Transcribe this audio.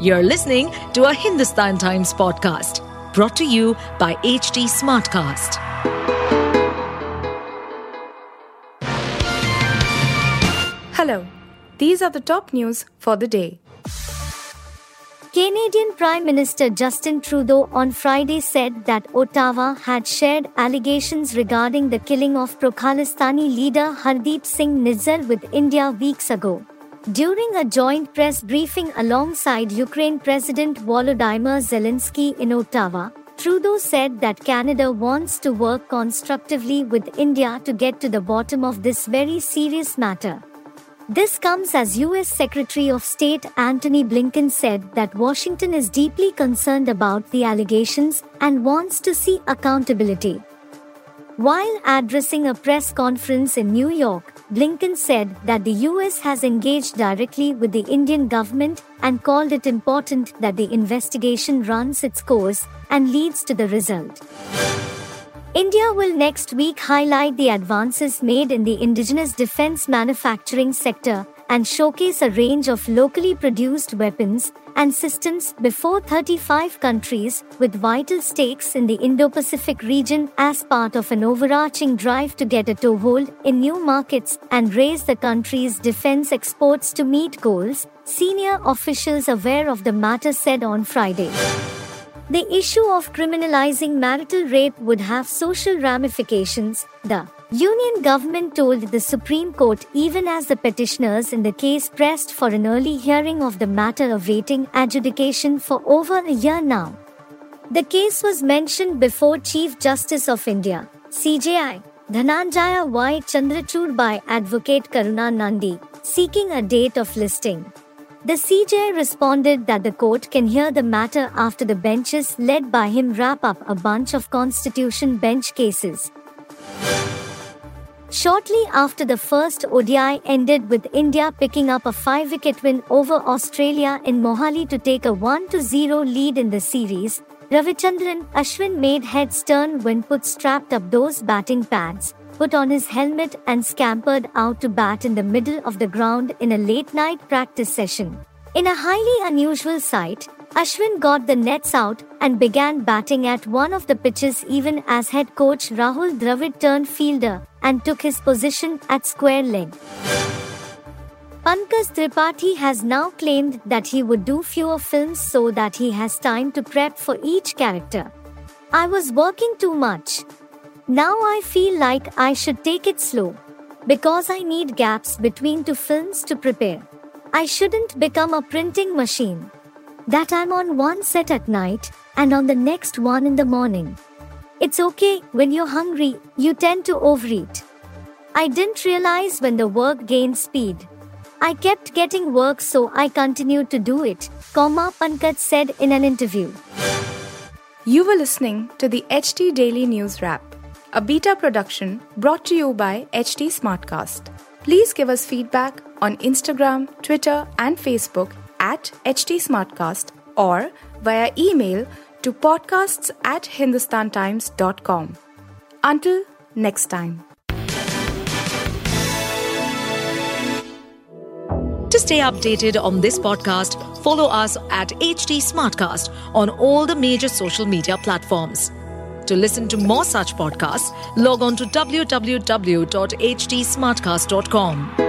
You're listening to a Hindustan Times podcast brought to you by HD Smartcast. Hello, these are the top news for the day. Canadian Prime Minister Justin Trudeau on Friday said that Ottawa had shared allegations regarding the killing of pro-Khalistani leader Hardeep Singh Nijjar with India weeks ago. During a joint press briefing alongside Ukraine President Volodymyr Zelensky in Ottawa, Trudeau said that Canada wants to work constructively with India to get to the bottom of this very serious matter. This comes as U.S. Secretary of State Antony Blinken said that Washington is deeply concerned about the allegations and wants to see accountability. While addressing a press conference in New York, Blinken said that the U.S. has engaged directly with the Indian government and called it important that the investigation runs its course and leads to the result. India will next week highlight the advances made in the indigenous defense manufacturing sector and showcase a range of locally produced weapons and systems before 35 countries with vital stakes in the Indo-Pacific region as part of an overarching drive to get a toehold in new markets and raise the country's defense exports to meet goals, senior officials aware of the matter said on Friday. The issue of criminalizing marital rape would have social ramifications, the Union government told the Supreme Court, even as the petitioners in the case pressed for an early hearing of the matter awaiting adjudication for over a year now. The case was mentioned before Chief Justice of India, CJI, Dhananjaya Y. Chandrachud by Advocate Karuna Nandi, seeking a date of listing. The CJI responded that the court can hear the matter after the benches led by him wrap up a bunch of Constitution bench cases. Shortly after the first ODI ended with India picking up a 5-wicket win over Australia in Mohali to take a 1-0 lead in the series, Ravichandran Ashwin made heads turn when Puth strapped up those batting pads, put on his helmet and scampered out to bat in the middle of the ground in a late-night practice session. In a highly unusual sight, Ashwin got the nets out and began batting at one of the pitches even as head coach Rahul Dravid turned fielder and took his position at square leg. Pankaj Tripathi has now claimed that he would do fewer films so that he has time to prep for each character. I was working too much. Now I feel like I should take it slow, because I need gaps between two films to prepare. I shouldn't become a printing machine. That I'm on one set at night, and on the next one in the morning. It's okay, when you're hungry, you tend to overeat. I didn't realize when the work gained speed. I kept getting work so I continued to do it, Pankaj said in an interview. You were listening to the HT Daily News Wrap, a beta production brought to you by HT Smartcast. Please give us feedback on Instagram, Twitter and Facebook at HT Smartcast or via email to podcasts@hindustantimes.com. Until next time. To stay updated on this podcast, follow us at HT Smartcast on all the major social media platforms. To listen to more such podcasts, log on to www.htsmartcast.com.